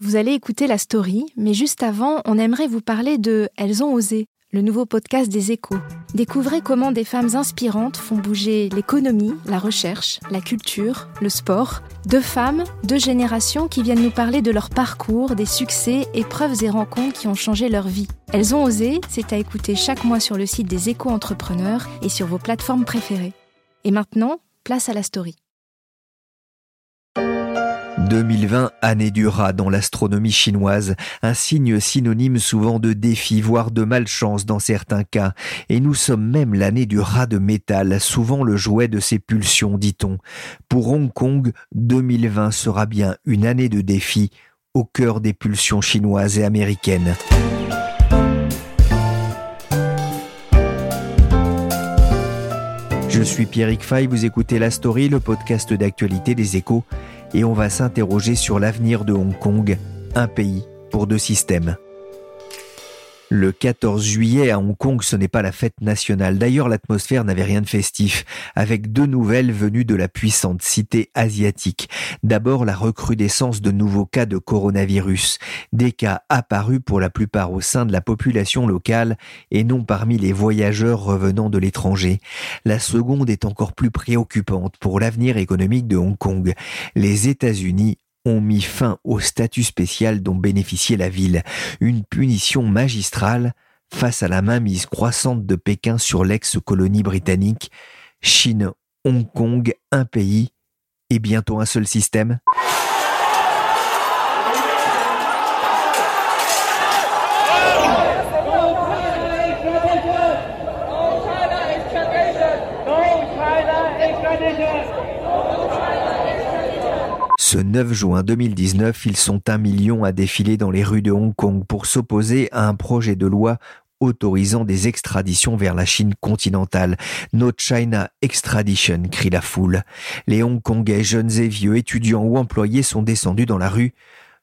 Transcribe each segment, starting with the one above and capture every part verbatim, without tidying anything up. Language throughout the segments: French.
Vous allez écouter La Story, mais juste avant, on aimerait vous parler de Elles ont osé, le nouveau podcast des Échos. Découvrez comment des femmes inspirantes font bouger l'économie, la recherche, la culture, le sport. Deux femmes, deux générations qui viennent nous parler de leur parcours, des succès, épreuves et rencontres qui ont changé leur vie. Elles ont osé, c'est à écouter chaque mois sur le site des Échos entrepreneurs et sur vos plateformes préférées. Et maintenant, place à La Story. deux mille vingt, année du rat dans l'astronomie chinoise, un signe synonyme souvent de défi, voire de malchance dans certains cas. Et nous sommes même l'année du rat de métal, souvent le jouet de ses pulsions, dit-on. Pour Hong Kong, deux mille vingt sera bien une année de défi, au cœur des pulsions chinoises et américaines. Je suis Pierrick Fay, vous écoutez La Story, le podcast d'actualité des Échos, et on va s'interroger sur l'avenir de Hong Kong, un pays pour deux systèmes. Le quatorze juillet à Hong Kong, ce n'est pas la fête nationale. D'ailleurs, l'atmosphère n'avait rien de festif, avec deux nouvelles venues de la puissante cité asiatique. D'abord, la recrudescence de nouveaux cas de coronavirus, des cas apparus pour la plupart au sein de la population locale et non parmi les voyageurs revenant de l'étranger. La seconde est encore plus préoccupante pour l'avenir économique de Hong Kong. Les États-Unis ont mis fin au statut spécial dont bénéficiait la ville, une punition magistrale face à la mainmise croissante de Pékin sur l'ex-colonie britannique. Chine, Hong Kong, un pays et bientôt un seul système. Ce neuf juin deux mille dix-neuf, ils sont un million à défiler dans les rues de Hong Kong pour s'opposer à un projet de loi autorisant des extraditions vers la Chine continentale. « No China extradition », crie la foule. Les Hongkongais, jeunes et vieux, étudiants ou employés sont descendus dans la rue.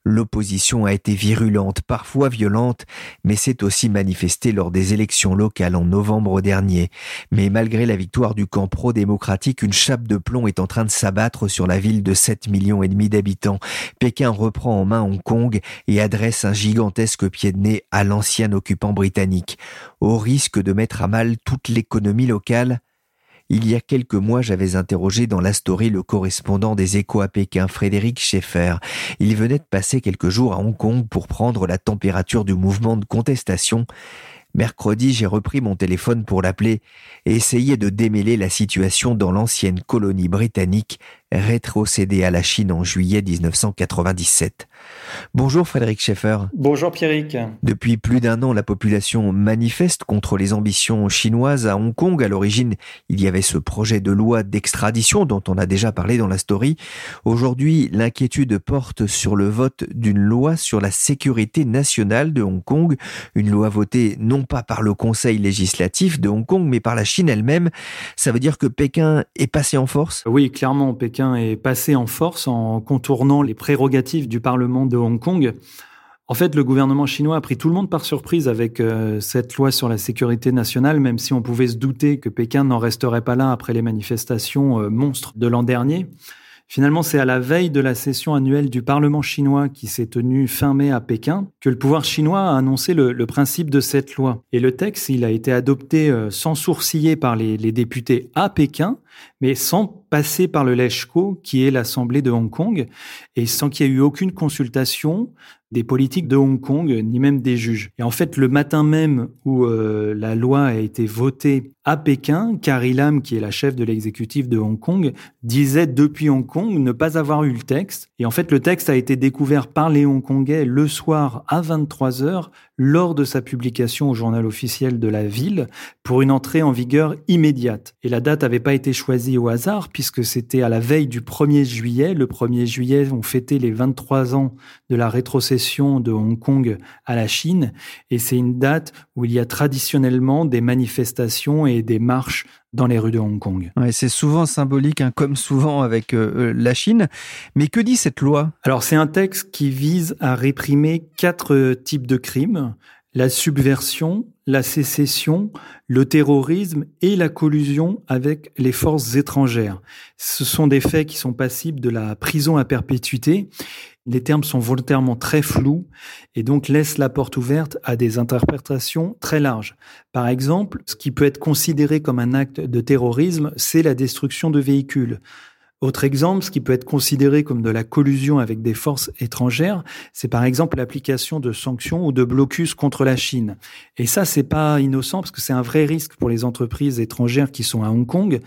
L'opposition a été virulente, parfois violente, mais s'est aussi manifestée lors des élections locales en novembre dernier. Mais malgré la victoire du camp pro-démocratique, une chape de plomb est en train de s'abattre sur la ville de sept virgule cinq millions d'habitants. Pékin reprend en main Hong Kong et adresse un gigantesque pied de nez à l'ancien occupant britannique. Au risque de mettre à mal toute l'économie locale, il y a quelques mois, j'avais interrogé dans La Story le correspondant des Échos à Pékin, Frédéric Schaeffer. Il venait de passer quelques jours à Hong Kong pour prendre la température du mouvement de contestation. Mercredi, j'ai repris mon téléphone pour l'appeler et essayer de démêler la situation dans l'ancienne colonie britannique rétrocédée à la Chine en juillet dix-neuf cent quatre-vingt-dix-sept. Bonjour Frédéric Schaeffer. Bonjour Pierrick. Depuis plus d'un an, la population manifeste contre les ambitions chinoises à Hong Kong. À l'origine, il y avait ce projet de loi d'extradition dont on a déjà parlé dans La Story. Aujourd'hui, l'inquiétude porte sur le vote d'une loi sur la sécurité nationale de Hong Kong, une loi votée non pas par le Conseil législatif de Hong Kong, mais par la Chine elle-même. Ça veut dire que Pékin est passé en force ? Oui, clairement, Pékin est passé en force en contournant les prérogatives du Parlement de Hong Kong. En fait, le gouvernement chinois a pris tout le monde par surprise avec euh, cette loi sur la sécurité nationale, même si on pouvait se douter que Pékin n'en resterait pas là après les manifestations euh, monstres de l'an dernier. Finalement, c'est à la veille de la session annuelle du Parlement chinois qui s'est tenue fin mai à Pékin que le pouvoir chinois a annoncé le, le principe de cette loi. Et le texte, il a été adopté sans sourciller par les, les députés à Pékin, mais sans passer par le Lèche-Co, qui est l'Assemblée de Hong Kong, et sans qu'il y ait eu aucune consultation, des politiques de Hong Kong, ni même des juges. Et en fait, le matin même où euh, la loi a été votée à Pékin, Carrie Lam, qui est la chef de l'exécutif de Hong Kong, disait depuis Hong Kong ne pas avoir eu le texte. Et en fait, le texte a été découvert par les Hongkongais le soir à vingt-trois heures lors de sa publication au journal officiel de la ville pour une entrée en vigueur immédiate. Et la date n'avait pas été choisie au hasard puisque c'était à la veille du premier juillet. Le premier juillet, on fêtait les vingt-trois ans de la rétrocession de Hong Kong à la Chine. Et c'est une date où il y a traditionnellement des manifestations et des marches dans les rues de Hong Kong. Ouais, c'est souvent symbolique, hein, comme souvent avec euh, la Chine. Mais que dit cette loi ? Alors, c'est un texte qui vise à réprimer quatre types de crimes. La subversion, la sécession, le terrorisme et la collusion avec les forces étrangères. Ce sont des faits qui sont passibles de la prison à perpétuité. Les termes sont volontairement très flous et donc laissent la porte ouverte à des interprétations très larges. Par exemple, ce qui peut être considéré comme un acte de terrorisme, c'est la destruction de véhicules. Autre exemple, ce qui peut être considéré comme de la collusion avec des forces étrangères, c'est par exemple l'application de sanctions ou de blocus contre la Chine. Et ça, c'est pas innocent parce que c'est un vrai risque pour les entreprises étrangères qui sont à Hong Kong,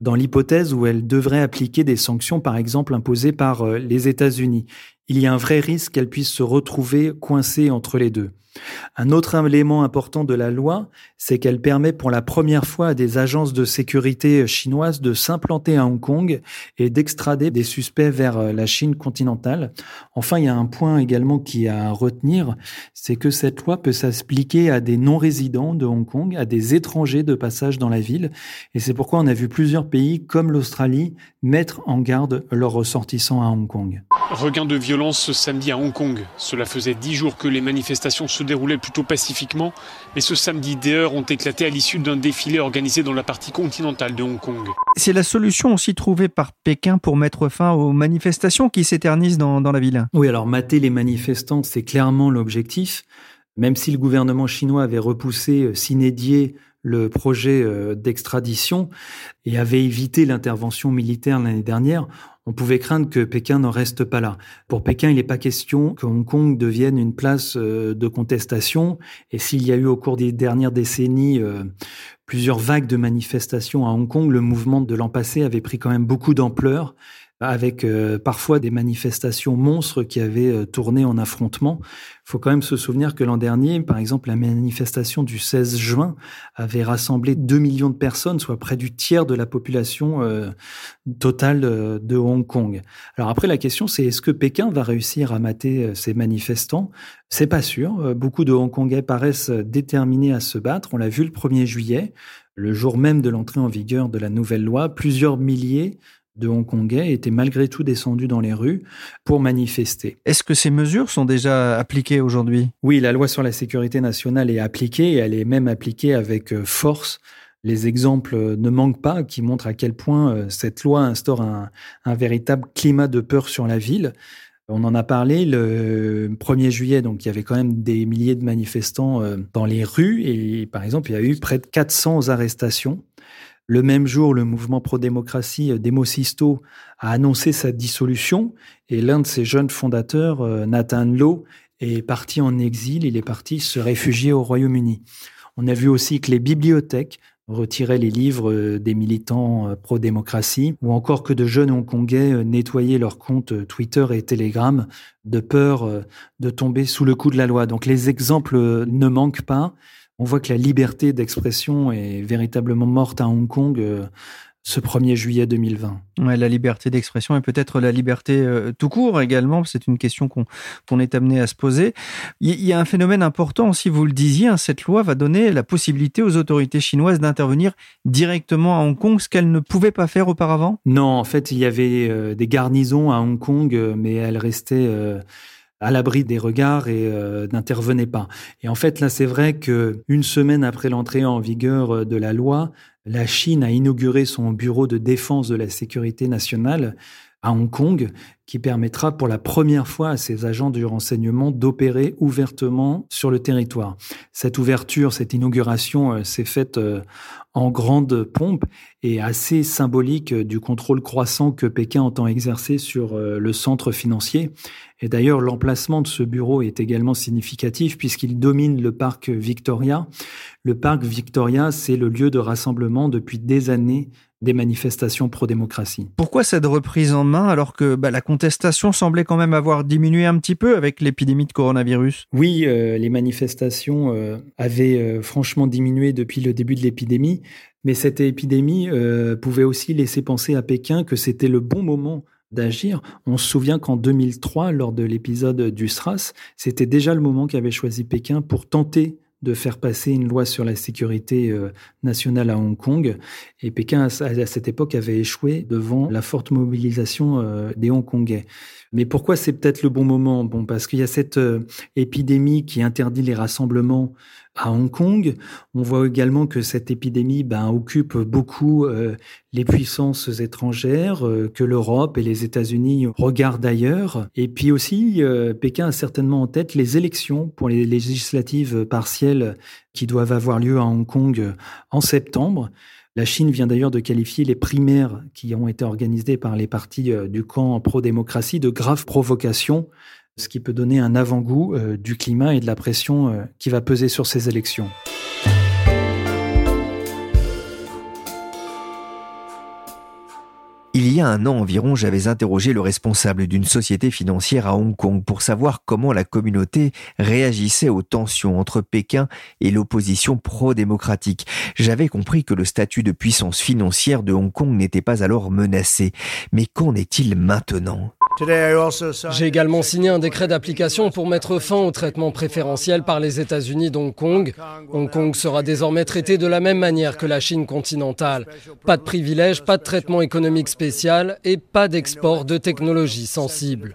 dans l'hypothèse où elles devraient appliquer des sanctions, par exemple, imposées par les États-Unis. Il y a un vrai risque qu'elles puissent se retrouver coincées entre les deux. Un autre élément important de la loi, c'est qu'elle permet pour la première fois à des agences de sécurité chinoises de s'implanter à Hong Kong et d'extrader des suspects vers la Chine continentale. Enfin, il y a un point également qui est à retenir, c'est que cette loi peut s'appliquer à des non-résidents de Hong Kong, à des étrangers de passage dans la ville. Et c'est pourquoi on a vu plusieurs pays, comme l'Australie, mettre en garde leurs ressortissants à Hong Kong. Regain de violence ce samedi à Hong Kong. Cela faisait dix jours que les manifestations se déroulaient plutôt pacifiquement, mais ce samedi, des heurts ont éclaté à l'issue d'un défilé organisé dans la partie continentale de Hong Kong. C'est la solution aussi trouvée par Pékin pour mettre fin aux manifestations qui s'éternisent dans, dans la ville. Oui, alors mater les manifestants, c'est clairement l'objectif. Même si le gouvernement chinois avait repoussé sine die le projet d'extradition et avait évité l'intervention militaire l'année dernière, on pouvait craindre que Pékin n'en reste pas là. Pour Pékin, il n'est pas question que Hong Kong devienne une place de contestation. Et s'il y a eu au cours des dernières décennies euh, plusieurs vagues de manifestations à Hong Kong, le mouvement de l'an passé avait pris quand même beaucoup d'ampleur, avec euh, parfois des manifestations monstres qui avaient euh, tourné en affrontement. Il faut quand même se souvenir que l'an dernier, par exemple, la manifestation du seize juin avait rassemblé deux millions de personnes, soit près du tiers de la population euh, totale euh, de Hong Kong. Alors après, la question, c'est est-ce que Pékin va réussir à mater euh, ces manifestants ? C'est pas sûr. Euh, beaucoup de Hongkongais paraissent déterminés à se battre. On l'a vu le premier juillet, le jour même de l'entrée en vigueur de la nouvelle loi, plusieurs milliers de Hongkongais étaient malgré tout descendus dans les rues pour manifester. Est-ce que ces mesures sont déjà appliquées aujourd'hui ? Oui, la loi sur la sécurité nationale est appliquée et elle est même appliquée avec force. Les exemples ne manquent pas qui montrent à quel point cette loi instaure un, un véritable climat de peur sur la ville. On en a parlé le premier juillet, donc il y avait quand même des milliers de manifestants dans les rues et par exemple, il y a eu près de quatre cents arrestations. Le même jour, le mouvement pro-démocratie Demosisto a annoncé sa dissolution et l'un de ses jeunes fondateurs, Nathan Law, est parti en exil. Il est parti se réfugier au Royaume-Uni. On a vu aussi que les bibliothèques retiraient les livres des militants pro-démocratie ou encore que de jeunes Hongkongais nettoyaient leurs comptes Twitter et Telegram de peur de tomber sous le coup de la loi. Donc les exemples ne manquent pas. On voit que la liberté d'expression est véritablement morte à Hong Kong euh, ce premier juillet deux mille vingt. Ouais, la liberté d'expression et peut-être la liberté euh, tout court également. C'est une question qu'on, qu'on est amené à se poser. Il y a un phénomène important, si vous le disiez, hein, cette loi va donner la possibilité aux autorités chinoises d'intervenir directement à Hong Kong, ce qu'elles ne pouvaient pas faire auparavant. Non, en fait, il y avait euh, des garnisons à Hong Kong, euh, mais elles restaient... Euh, à l'abri des regards et euh, n'intervenait pas. Et en fait, là, c'est vrai que une semaine après l'entrée en vigueur de la loi, la Chine a inauguré son bureau de défense de la sécurité nationale à Hong Kong, qui permettra pour la première fois à ces agents du renseignement d'opérer ouvertement sur le territoire. Cette ouverture, cette inauguration euh, s'est faite euh, en grande pompe et assez symbolique euh, du contrôle croissant que Pékin entend exercer sur euh, le centre financier. Et d'ailleurs, l'emplacement de ce bureau est également significatif puisqu'il domine le parc Victoria. Le parc Victoria, c'est le lieu de rassemblement depuis des années des manifestations pro-démocratie. Pourquoi cette reprise en main alors que bah, la contestation semblait quand même avoir diminué un petit peu avec l'épidémie de coronavirus ? Oui, euh, les manifestations euh, avaient euh, franchement diminué depuis le début de l'épidémie, mais cette épidémie euh, pouvait aussi laisser penser à Pékin que c'était le bon moment d'agir. On se souvient qu'en deux mille trois, lors de l'épisode du SRAS, c'était déjà le moment qu'avait choisi Pékin pour tenter de faire passer une loi sur la sécurité nationale à Hong Kong. Et Pékin, à cette époque, avait échoué devant la forte mobilisation des Hongkongais. Mais pourquoi c'est peut-être le bon moment ? Bon, parce qu'il y a cette épidémie qui interdit les rassemblements à Hong Kong. On voit également que cette épidémie ben, occupe beaucoup euh, les puissances étrangères, euh, que l'Europe et les États-Unis regardent ailleurs. Et puis aussi, euh, Pékin a certainement en tête les élections pour les législatives partielles qui doivent avoir lieu à Hong Kong en septembre. La Chine vient d'ailleurs de qualifier les primaires qui ont été organisées par les partis du camp pro-démocratie de graves provocations, ce qui peut donner un avant-goût euh, du climat et de la pression euh, qui va peser sur ces élections. Il y a un an environ, j'avais interrogé le responsable d'une société financière à Hong Kong pour savoir comment la communauté réagissait aux tensions entre Pékin et l'opposition pro-démocratique. J'avais compris que le statut de puissance financière de Hong Kong n'était pas alors menacé. Mais qu'en est-il maintenant ? J'ai également signé un décret d'application pour mettre fin au traitement préférentiel par les États-Unis d'Hong Kong. Hong Kong sera désormais traité de la même manière que la Chine continentale. Pas de privilèges, pas de traitement économique spécial et pas d'export de technologies sensibles.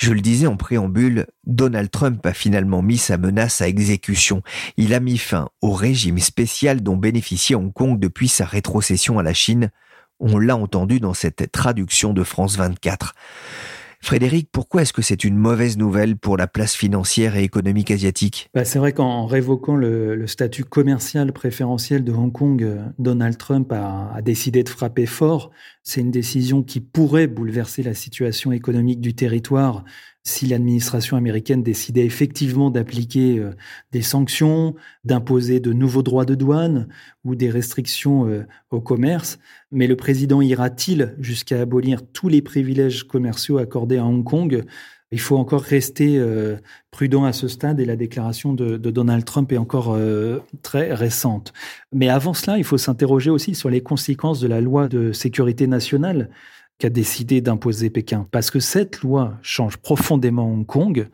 Je le disais en préambule, Donald Trump a finalement mis sa menace à exécution. Il a mis fin au régime spécial dont bénéficiait Hong Kong depuis sa rétrocession à la Chine. On l'a entendu dans cette traduction de France vingt-quatre. Frédéric, pourquoi est-ce que c'est une mauvaise nouvelle pour la place financière et économique asiatique ? Bah c'est vrai qu'en révoquant le, le statut commercial préférentiel de Hong Kong, Donald Trump a, a décidé de frapper fort. C'est une décision qui pourrait bouleverser la situation économique du territoire si l'administration américaine décidait effectivement d'appliquer euh, des sanctions, d'imposer de nouveaux droits de douane ou des restrictions euh, au commerce. Mais le président ira-t-il jusqu'à abolir tous les privilèges commerciaux accordés à Hong Kong ? Il faut encore rester euh, prudent à ce stade et la déclaration de, de Donald Trump est encore euh, très récente. Mais avant cela, il faut s'interroger aussi sur les conséquences de la loi de sécurité nationale qu'a décidé d'imposer Pékin. Parce que cette loi change profondément Hong Kong,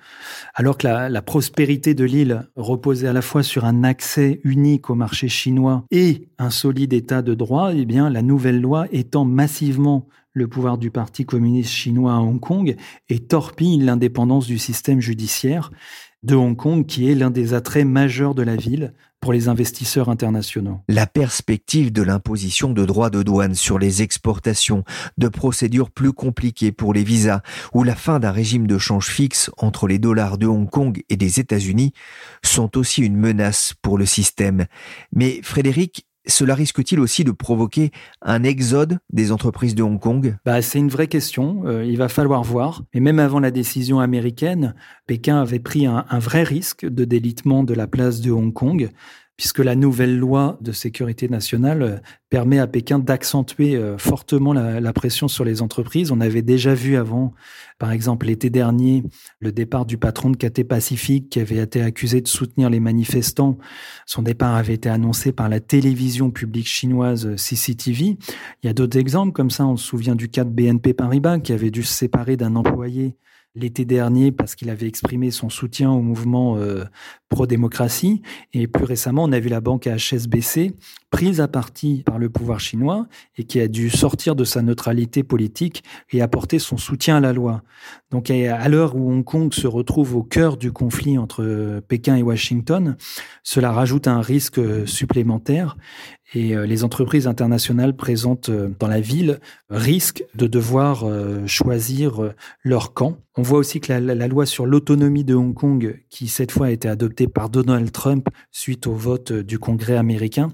alors que la, la prospérité de l'île reposait à la fois sur un accès unique au marché chinois et un solide état de droit, eh bien, la nouvelle loi étend massivement le pouvoir du Parti communiste chinois à Hong Kong et torpille l'indépendance du système judiciaire de Hong Kong, qui est l'un des attraits majeurs de la ville pour les investisseurs internationaux. La perspective de l'imposition de droits de douane sur les exportations, de procédures plus compliquées pour les visas ou la fin d'un régime de change fixe entre les dollars de Hong Kong et des États-Unis sont aussi une menace pour le système. Mais Frédéric, cela risque-t-il aussi de provoquer un exode des entreprises de Hong Kong ? Bah, c'est une vraie question, euh, il va falloir voir. Et même avant la décision américaine, Pékin avait pris un, un vrai risque de délitement de la place de Hong Kong, puisque la nouvelle loi de sécurité nationale permet à Pékin d'accentuer fortement la, la pression sur les entreprises. On avait déjà vu avant, par exemple l'été dernier, le départ du patron de Cathay Pacific qui avait été accusé de soutenir les manifestants. Son départ avait été annoncé par la télévision publique chinoise C C T V. Il y a d'autres exemples comme ça. On se souvient du cas de B N P Paribas qui avait dû se séparer d'un employé l'été dernier parce qu'il avait exprimé son soutien au mouvement euh, pro-démocratie. Et plus récemment, on a vu la banque H S B C prise à partie par le pouvoir chinois et qui a dû sortir de sa neutralité politique et apporter son soutien à la loi. Donc à l'heure où Hong Kong se retrouve au cœur du conflit entre Pékin et Washington, cela rajoute un risque supplémentaire et les entreprises internationales présentes dans la ville risquent de devoir choisir leur camp. On voit aussi que la, la loi sur l'autonomie de Hong Kong, qui cette fois a été adoptée par Donald Trump suite au vote du Congrès américain,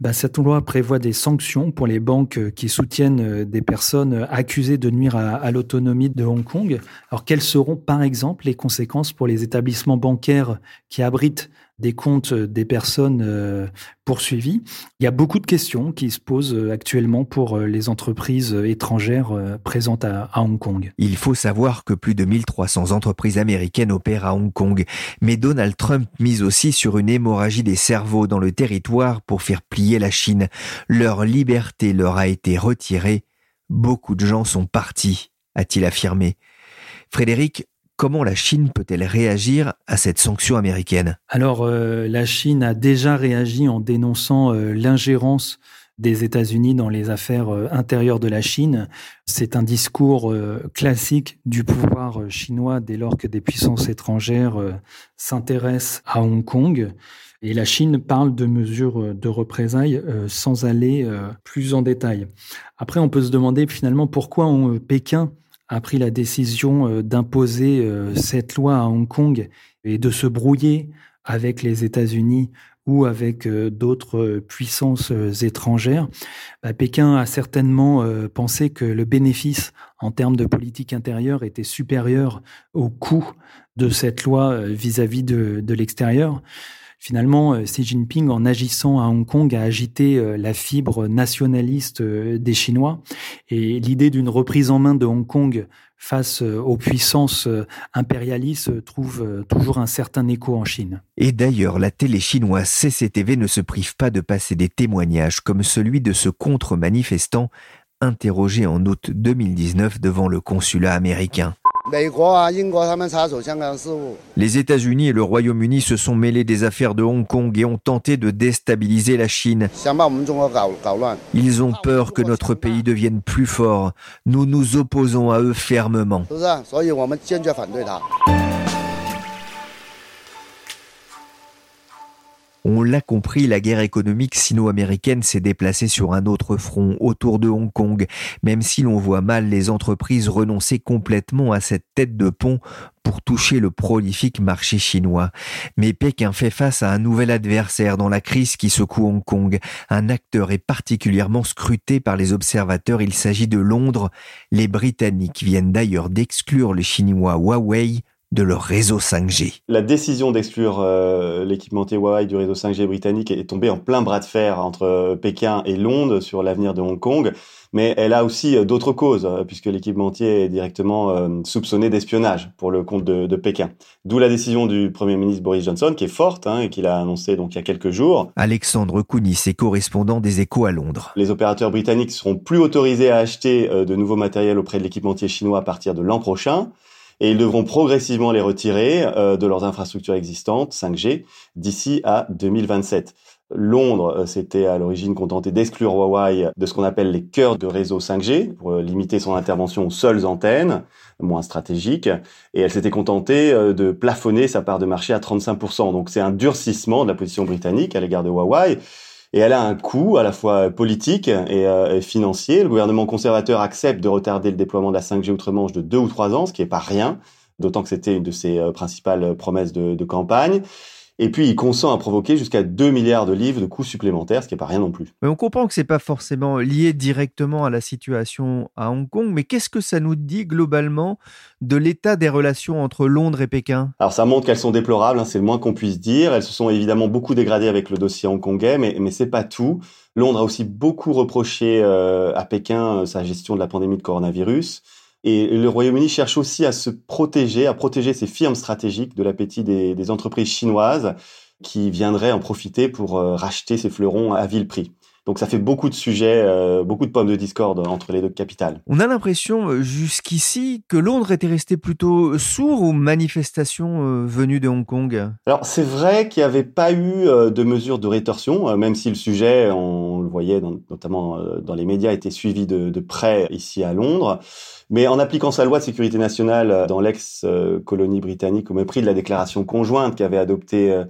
bah cette loi prévoit des sanctions pour les banques qui soutiennent des personnes accusées de nuire à, à l'autonomie de Hong Kong. Alors quelles seront par exemple les conséquences pour les établissements bancaires qui abritent des comptes des personnes poursuivies? Il y a beaucoup de questions qui se posent actuellement pour les entreprises étrangères présentes à Hong Kong. Il faut savoir que plus de mille trois cents entreprises américaines opèrent à Hong Kong. Mais Donald Trump mise aussi sur une hémorragie des cerveaux dans le territoire pour faire plier la Chine. Leur liberté leur a été retirée. Beaucoup de gens sont partis, a-t-il affirmé. Frédéric, comment la Chine peut-elle réagir à cette sanction américaine ? Alors, euh, la Chine a déjà réagi en dénonçant euh, l'ingérence des États-Unis dans les affaires euh, intérieures de la Chine. C'est un discours euh, classique du pouvoir chinois dès lors que des puissances étrangères euh, s'intéressent à Hong Kong. Et la Chine parle de mesures de représailles euh, sans aller euh, plus en détail. Après, on peut se demander finalement pourquoi on, euh, Pékin a pris la décision d'imposer cette loi à Hong Kong et de se brouiller avec les États-Unis ou avec d'autres puissances étrangères. Bah, Pékin a certainement pensé que le bénéfice en termes de politique intérieure était supérieur au coût de cette loi vis-à-vis de, de l'extérieur. Finalement, Xi Jinping, en agissant à Hong Kong, a agité la fibre nationaliste des Chinois. Et l'idée d'une reprise en main de Hong Kong face aux puissances impérialistes trouve toujours un certain écho en Chine. Et d'ailleurs, la télé chinoise C C T V ne se prive pas de passer des témoignages comme celui de ce contre-manifestant interrogé en août deux mille dix-neuf devant le consulat américain. Les États-Unis et le Royaume-Uni se sont mêlés des affaires de Hong Kong et ont tenté de déstabiliser la Chine. Ils ont peur que notre pays devienne plus fort. Nous nous opposons à eux fermement. On l'a compris, la guerre économique sino-américaine s'est déplacée sur un autre front, autour de Hong Kong, même si l'on voit mal les entreprises renoncer complètement à cette tête de pont pour toucher le prolifique marché chinois. Mais Pékin fait face à un nouvel adversaire dans la crise qui secoue Hong Kong. Un acteur est particulièrement scruté par les observateurs. Il s'agit de Londres. Les Britanniques viennent d'ailleurs d'exclure les Chinois Huawei de leur réseau cinq G. La décision d'exclure euh, l'équipementier Huawei du réseau cinq G britannique est tombée en plein bras de fer entre Pékin et Londres sur l'avenir de Hong Kong, mais elle a aussi d'autres causes, puisque l'équipementier est directement euh, soupçonné d'espionnage pour le compte de, de Pékin. D'où la décision du Premier ministre Boris Johnson, qui est forte hein, et qu'il a annoncée donc il y a quelques jours. Alexandre Counis est correspondant des Échos à Londres. Les opérateurs britanniques seront plus autorisés à acheter euh, de nouveaux matériels auprès de l'équipementier chinois à partir de l'an prochain. Et ils devront progressivement les retirer euh, de leurs infrastructures existantes, cinq G, d'ici à deux mille vingt-sept. Londres euh, s'était à l'origine contenté d'exclure Huawei de ce qu'on appelle les cœurs de réseau cinq G, pour euh, limiter son intervention aux seules antennes, moins stratégiques. Et elle s'était contentée euh, de plafonner sa part de marché à trente-cinq pour cent. Donc c'est un durcissement de la position britannique à l'égard de Huawei. Et elle a un coût à la fois politique et, euh, et financier. Le gouvernement conservateur accepte de retarder le déploiement de la cinq G outre-Manche de deux ou trois ans, ce qui n'est pas rien, d'autant que c'était une de ses euh, principales promesses de, de campagne. Et puis, il consent à provoquer jusqu'à deux milliards de livres de coûts supplémentaires, ce qui n'est pas rien non plus. Mais on comprend que ce n'est pas forcément lié directement à la situation à Hong Kong, mais qu'est-ce que ça nous dit globalement de l'état des relations entre Londres et Pékin ? Alors, ça montre qu'elles sont déplorables, hein, c'est le moins qu'on puisse dire. Elles se sont évidemment beaucoup dégradées avec le dossier hongkongais, mais, mais ce n'est pas tout. Londres a aussi beaucoup reproché euh, à Pékin euh, sa gestion de la pandémie de coronavirus. Et le Royaume-Uni cherche aussi à se protéger, à protéger ses firmes stratégiques de l'appétit des, des entreprises chinoises qui viendraient en profiter pour euh, racheter ses fleurons à vil prix. Donc, ça fait beaucoup de sujets, euh, beaucoup de pommes de discorde entre les deux capitales. On a l'impression jusqu'ici que Londres était resté plutôt sourd aux manifestations euh, venues de Hong Kong. Alors, c'est vrai qu'il n'y avait pas eu euh, de mesures de rétorsion, euh, même si le sujet, on le voyait dans, notamment euh, dans les médias, était suivi de, de près ici à Londres. Mais en appliquant sa loi de sécurité nationale dans l'ex-colonie britannique, au mépris de la déclaration conjointe qu'avait adoptée euh,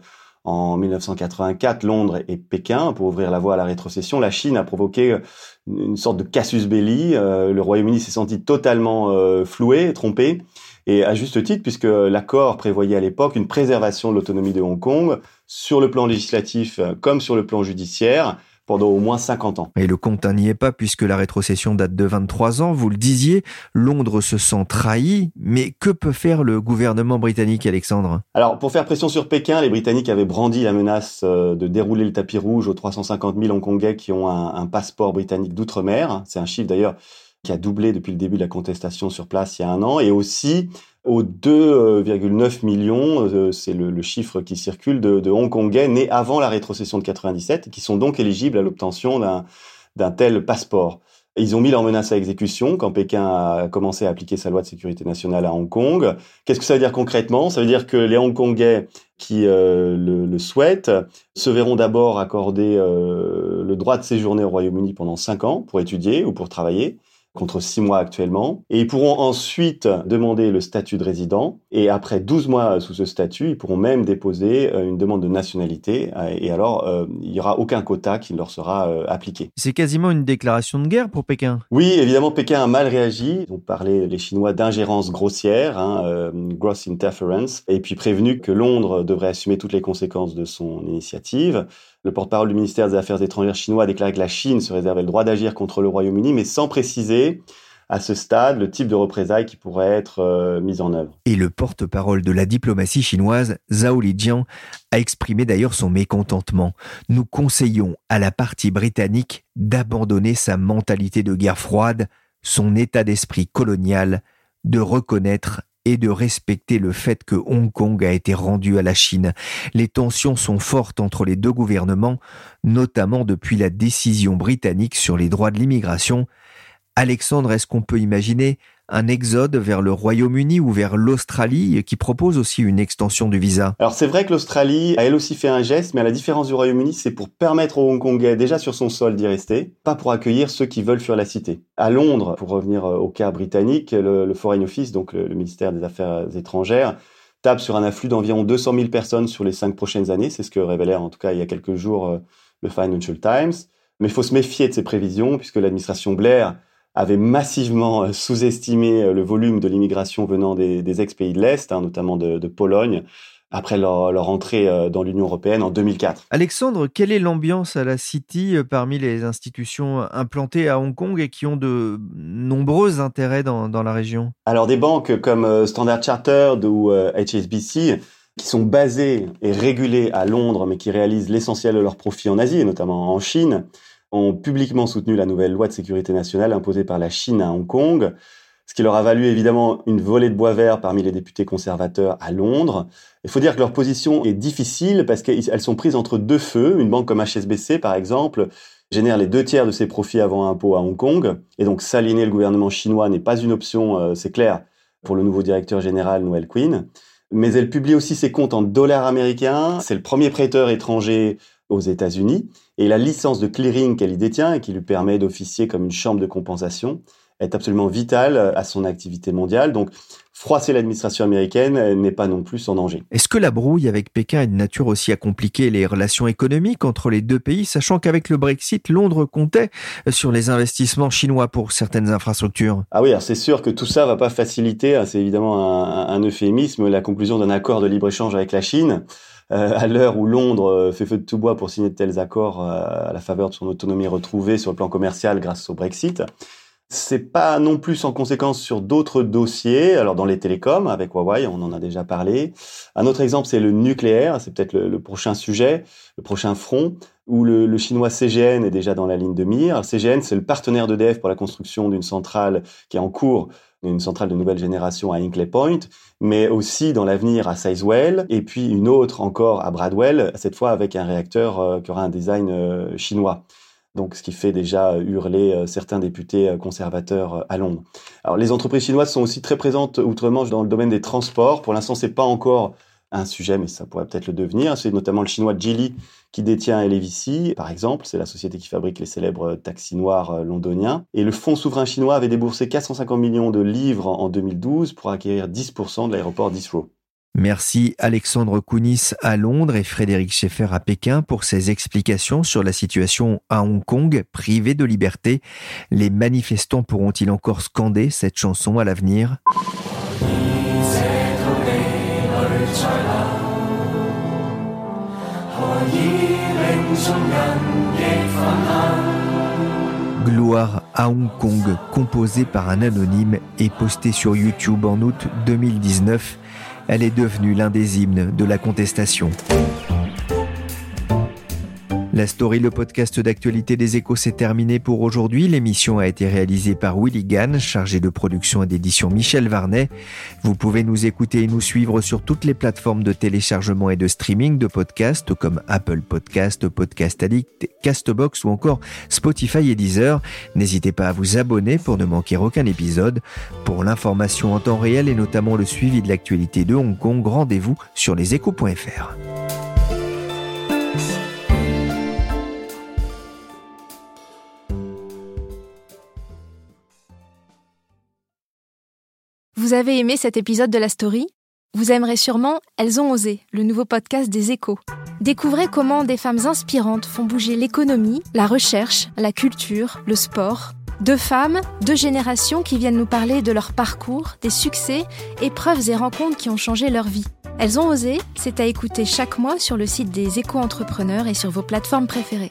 en dix-neuf cent quatre-vingt-quatre, Londres et Pékin, pour ouvrir la voie à la rétrocession, la Chine a provoqué une sorte de casus belli. Le Royaume-Uni s'est senti totalement floué, trompé, et à juste titre, puisque l'accord prévoyait à l'époque une préservation de l'autonomie de Hong Kong sur le plan législatif comme sur le plan judiciaire, pendant au moins cinquante ans. Et le compte n'y est pas, puisque la rétrocession date de vingt-trois ans. Vous le disiez, Londres se sent trahi. Mais que peut faire le gouvernement britannique, Alexandre ? Alors, pour faire pression sur Pékin, les Britanniques avaient brandi la menace de dérouler le tapis rouge aux trois cent cinquante mille Hongkongais qui ont un, un passeport britannique d'outre-mer. C'est un chiffre, d'ailleurs, qui a doublé depuis le début de la contestation sur place il y a un an. Et aussi aux deux virgule neuf millions, c'est le, le chiffre qui circule, de, de Hongkongais nés avant la rétrocession de quatre-vingt-dix-sept et qui sont donc éligibles à l'obtention d'un, d'un tel passeport. Ils ont mis leur menace à exécution quand Pékin a commencé à appliquer sa loi de sécurité nationale à Hong Kong. Qu'est-ce que ça veut dire concrètement ? Ça veut dire que les Hongkongais qui euh, le, le souhaitent se verront d'abord accorder euh, le droit de séjourner au Royaume-Uni pendant cinq ans pour étudier ou pour travailler, contre six mois actuellement. Et ils pourront ensuite demander le statut de résident. Et après douze mois sous ce statut, ils pourront même déposer une demande de nationalité. Et alors, euh, il n'y aura aucun quota qui leur sera euh, appliqué. C'est quasiment une déclaration de guerre pour Pékin. Oui, évidemment, Pékin a mal réagi. Ils ont parlé, les Chinois, d'ingérence grossière, hein, euh, gross interference, et puis prévenu que Londres devrait assumer toutes les conséquences de son initiative. Le porte-parole du ministère des Affaires étrangères chinois a déclaré que la Chine se réservait le droit d'agir contre le Royaume-Uni, mais sans préciser à ce stade le type de représailles qui pourrait être euh, mis en œuvre. Et le porte-parole de la diplomatie chinoise, Zhao Lijian, a exprimé d'ailleurs son mécontentement. Nous conseillons à la partie britannique d'abandonner sa mentalité de guerre froide, son état d'esprit colonial, de reconnaître et de respecter le fait que Hong Kong a été rendu à la Chine. Les tensions sont fortes entre les deux gouvernements, notamment depuis la décision britannique sur les droits de l'immigration. Alexandre, est-ce qu'on peut imaginer un exode vers le Royaume-Uni ou vers l'Australie, qui propose aussi une extension du visa ? Alors c'est vrai que l'Australie a elle aussi fait un geste, mais à la différence du Royaume-Uni, c'est pour permettre aux Hongkongais déjà sur son sol d'y rester, pas pour accueillir ceux qui veulent fuir la cité. À Londres, pour revenir au cas britannique, le, le Foreign Office, donc le, le ministère des Affaires étrangères, tape sur un afflux d'environ deux cent mille personnes sur les cinq prochaines années. C'est ce que révélait en tout cas il y a quelques jours le Financial Times. Mais il faut se méfier de ces prévisions, puisque l'administration Blair avait massivement sous-estimé le volume de l'immigration venant des, des ex-pays de l'Est, hein, notamment de, de Pologne, après leur, leur entrée dans l'Union européenne en deux mille quatre. Alexandre, quelle est l'ambiance à la City parmi les institutions implantées à Hong Kong et qui ont de nombreux intérêts dans, dans la région ? Alors des banques comme Standard Chartered ou H S B C, qui sont basées et régulées à Londres, mais qui réalisent l'essentiel de leurs profits en Asie, et notamment en Chine, ont publiquement soutenu la nouvelle loi de sécurité nationale imposée par la Chine à Hong Kong, ce qui leur a valu évidemment une volée de bois vert parmi les députés conservateurs à Londres. Il faut dire que leur position est difficile parce qu'elles sont prises entre deux feux. Une banque comme H S B C, par exemple, génère les deux tiers de ses profits avant impôt à Hong Kong, et donc s'aligner le gouvernement chinois n'est pas une option, c'est clair, pour le nouveau directeur général Noel Quinn. Mais elle publie aussi ses comptes en dollars américains. C'est le premier prêteur étranger aux États-Unis, et la licence de clearing qu'elle y détient et qui lui permet d'officier comme une chambre de compensation est absolument vitale à son activité mondiale. Donc, froisser l'administration américaine n'est pas non plus sans danger. Est-ce que la brouille avec Pékin est de nature aussi à compliquer les relations économiques entre les deux pays, sachant qu'avec le Brexit, Londres comptait sur les investissements chinois pour certaines infrastructures ? Ah oui, alors c'est sûr que tout ça ne va pas faciliter, c'est évidemment un, un euphémisme, la conclusion d'un accord de libre-échange avec la Chine. Euh, à l'heure où Londres fait feu de tout bois pour signer de tels accords euh, à la faveur de son autonomie retrouvée sur le plan commercial grâce au Brexit, c'est pas non plus sans conséquence sur d'autres dossiers. Alors dans les télécoms, avec Huawei, on en a déjà parlé. Un autre exemple, c'est le nucléaire. C'est peut-être le, le prochain sujet, le prochain front, où le, le chinois C G N est déjà dans la ligne de mire. Alors, C G N, c'est le partenaire d'E D F pour la construction d'une centrale qui est en cours, une centrale de nouvelle génération à Hinkley Point, mais aussi dans l'avenir à Sizewell, et puis une autre encore à Bradwell, cette fois avec un réacteur qui aura un design chinois. donc ce qui fait déjà hurler certains députés conservateurs à Londres. Alors, les entreprises chinoises sont aussi très présentes outre-Manche dans le domaine des transports. Pour l'instant, ce n'est pas encore un sujet, mais ça pourrait peut-être le devenir. C'est notamment le chinois Geely qui détient Lévisi, par exemple. C'est la société qui fabrique les célèbres taxis noirs londoniens. Et le fonds souverain chinois avait déboursé quatre cent cinquante millions de livres en deux mille douze pour acquérir dix pour cent de l'aéroport d'Heathrow. Merci Alexandre Counis à Londres et Frédéric Schaeffer à Pékin pour ses explications sur la situation à Hong Kong, privée de liberté. Les manifestants pourront-ils encore scander cette chanson à l'avenir ? Gloire à Hong Kong, composée par un anonyme et postée sur YouTube en août deux mille dix-neuf. Elle est devenue l'un des hymnes de la contestation. La Story, le podcast d'actualité des Échos, s'est terminé pour aujourd'hui. L'émission a été réalisée par Willy Ganne, chargé de production et d'édition Michèle Warnet. Vous pouvez nous écouter et nous suivre sur toutes les plateformes de téléchargement et de streaming de podcasts comme Apple Podcasts, Podcast Addict, Castbox ou encore Spotify et Deezer. N'hésitez pas à vous abonner pour ne manquer aucun épisode. Pour l'information en temps réel et notamment le suivi de l'actualité de Hong Kong, rendez-vous sur leséchos point f r. Vous avez aimé cet épisode de La Story ? Vous aimerez sûrement Elles ont osé, le nouveau podcast des Échos. Découvrez comment des femmes inspirantes font bouger l'économie, la recherche, la culture, le sport. Deux femmes, deux générations qui viennent nous parler de leur parcours, des succès, épreuves et rencontres qui ont changé leur vie. Elles ont osé, c'est à écouter chaque mois sur le site des Échos entrepreneurs et sur vos plateformes préférées.